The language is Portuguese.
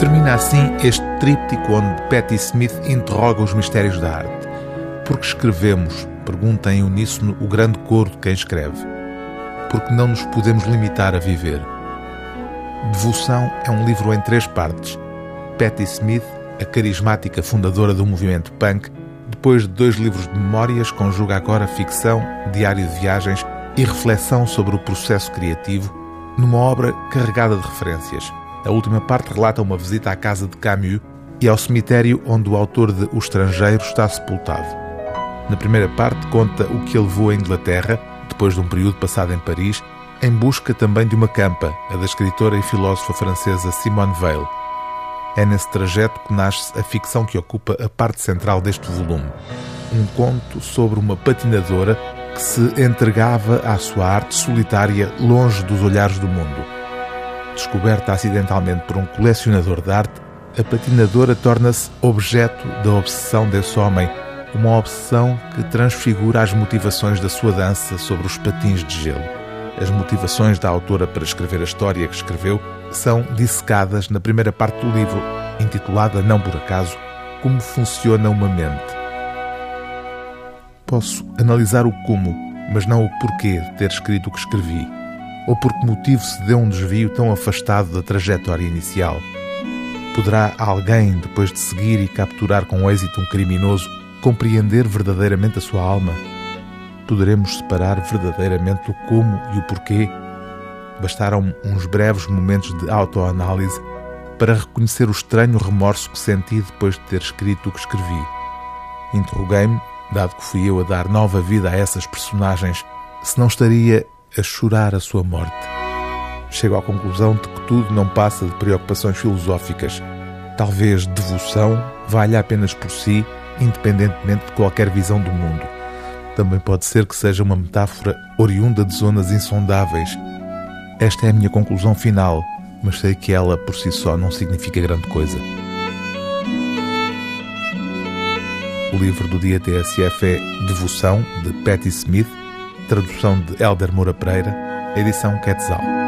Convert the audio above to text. Termina assim este tríptico onde Patti Smith interroga os mistérios da arte. Por que escrevemos? Pergunta em uníssono o grande coro de quem escreve. Porque não nos podemos limitar a viver. Devoção é um livro em 3 partes. Patti Smith, a carismática fundadora do movimento punk, depois de 2 livros de memórias, conjuga agora ficção, diário de viagens e reflexão sobre o processo criativo numa obra carregada de referências. A última parte relata uma visita à casa de Camus e ao cemitério onde o autor de O Estrangeiro está sepultado. Na primeira parte conta o que ele levou à Inglaterra, depois de um período passado em Paris, em busca também de uma campa, a da escritora e filósofa francesa Simone Veil. É nesse trajeto que nasce a ficção que ocupa a parte central deste volume. Um conto sobre uma patinadora que se entregava à sua arte solitária longe dos olhares do mundo. Descoberta acidentalmente por um colecionador de arte, a patinadora torna-se objeto da obsessão desse homem, uma obsessão que transfigura as motivações da sua dança sobre os patins de gelo. As motivações da autora para escrever a história que escreveu são dissecadas na primeira parte do livro, intitulada, não por acaso, Como Funciona uma Mente. Posso analisar o como, mas não o porquê de ter escrito o que escrevi, ou por que motivo se deu um desvio tão afastado da trajetória inicial. Poderá alguém, depois de seguir e capturar com êxito um criminoso, compreender verdadeiramente a sua alma? Poderemos separar verdadeiramente o como e o porquê? Bastaram uns breves momentos de autoanálise para reconhecer o estranho remorso que senti depois de ter escrito o que escrevi. Interroguei-me, dado que fui eu a dar nova vida a essas personagens, se não estaria a chorar a sua morte. Chego à conclusão de que tudo não passa de preocupações filosóficas. Talvez devoção valha apenas por si, independentemente de qualquer visão do mundo. Também pode ser que seja uma metáfora oriunda de zonas insondáveis. Esta é a minha conclusão final, mas sei que ela por si só não significa grande coisa. O livro do dia TSF é Devoção, de Patti Smith, tradução de Hélder Moura Pereira, edição Quetzal.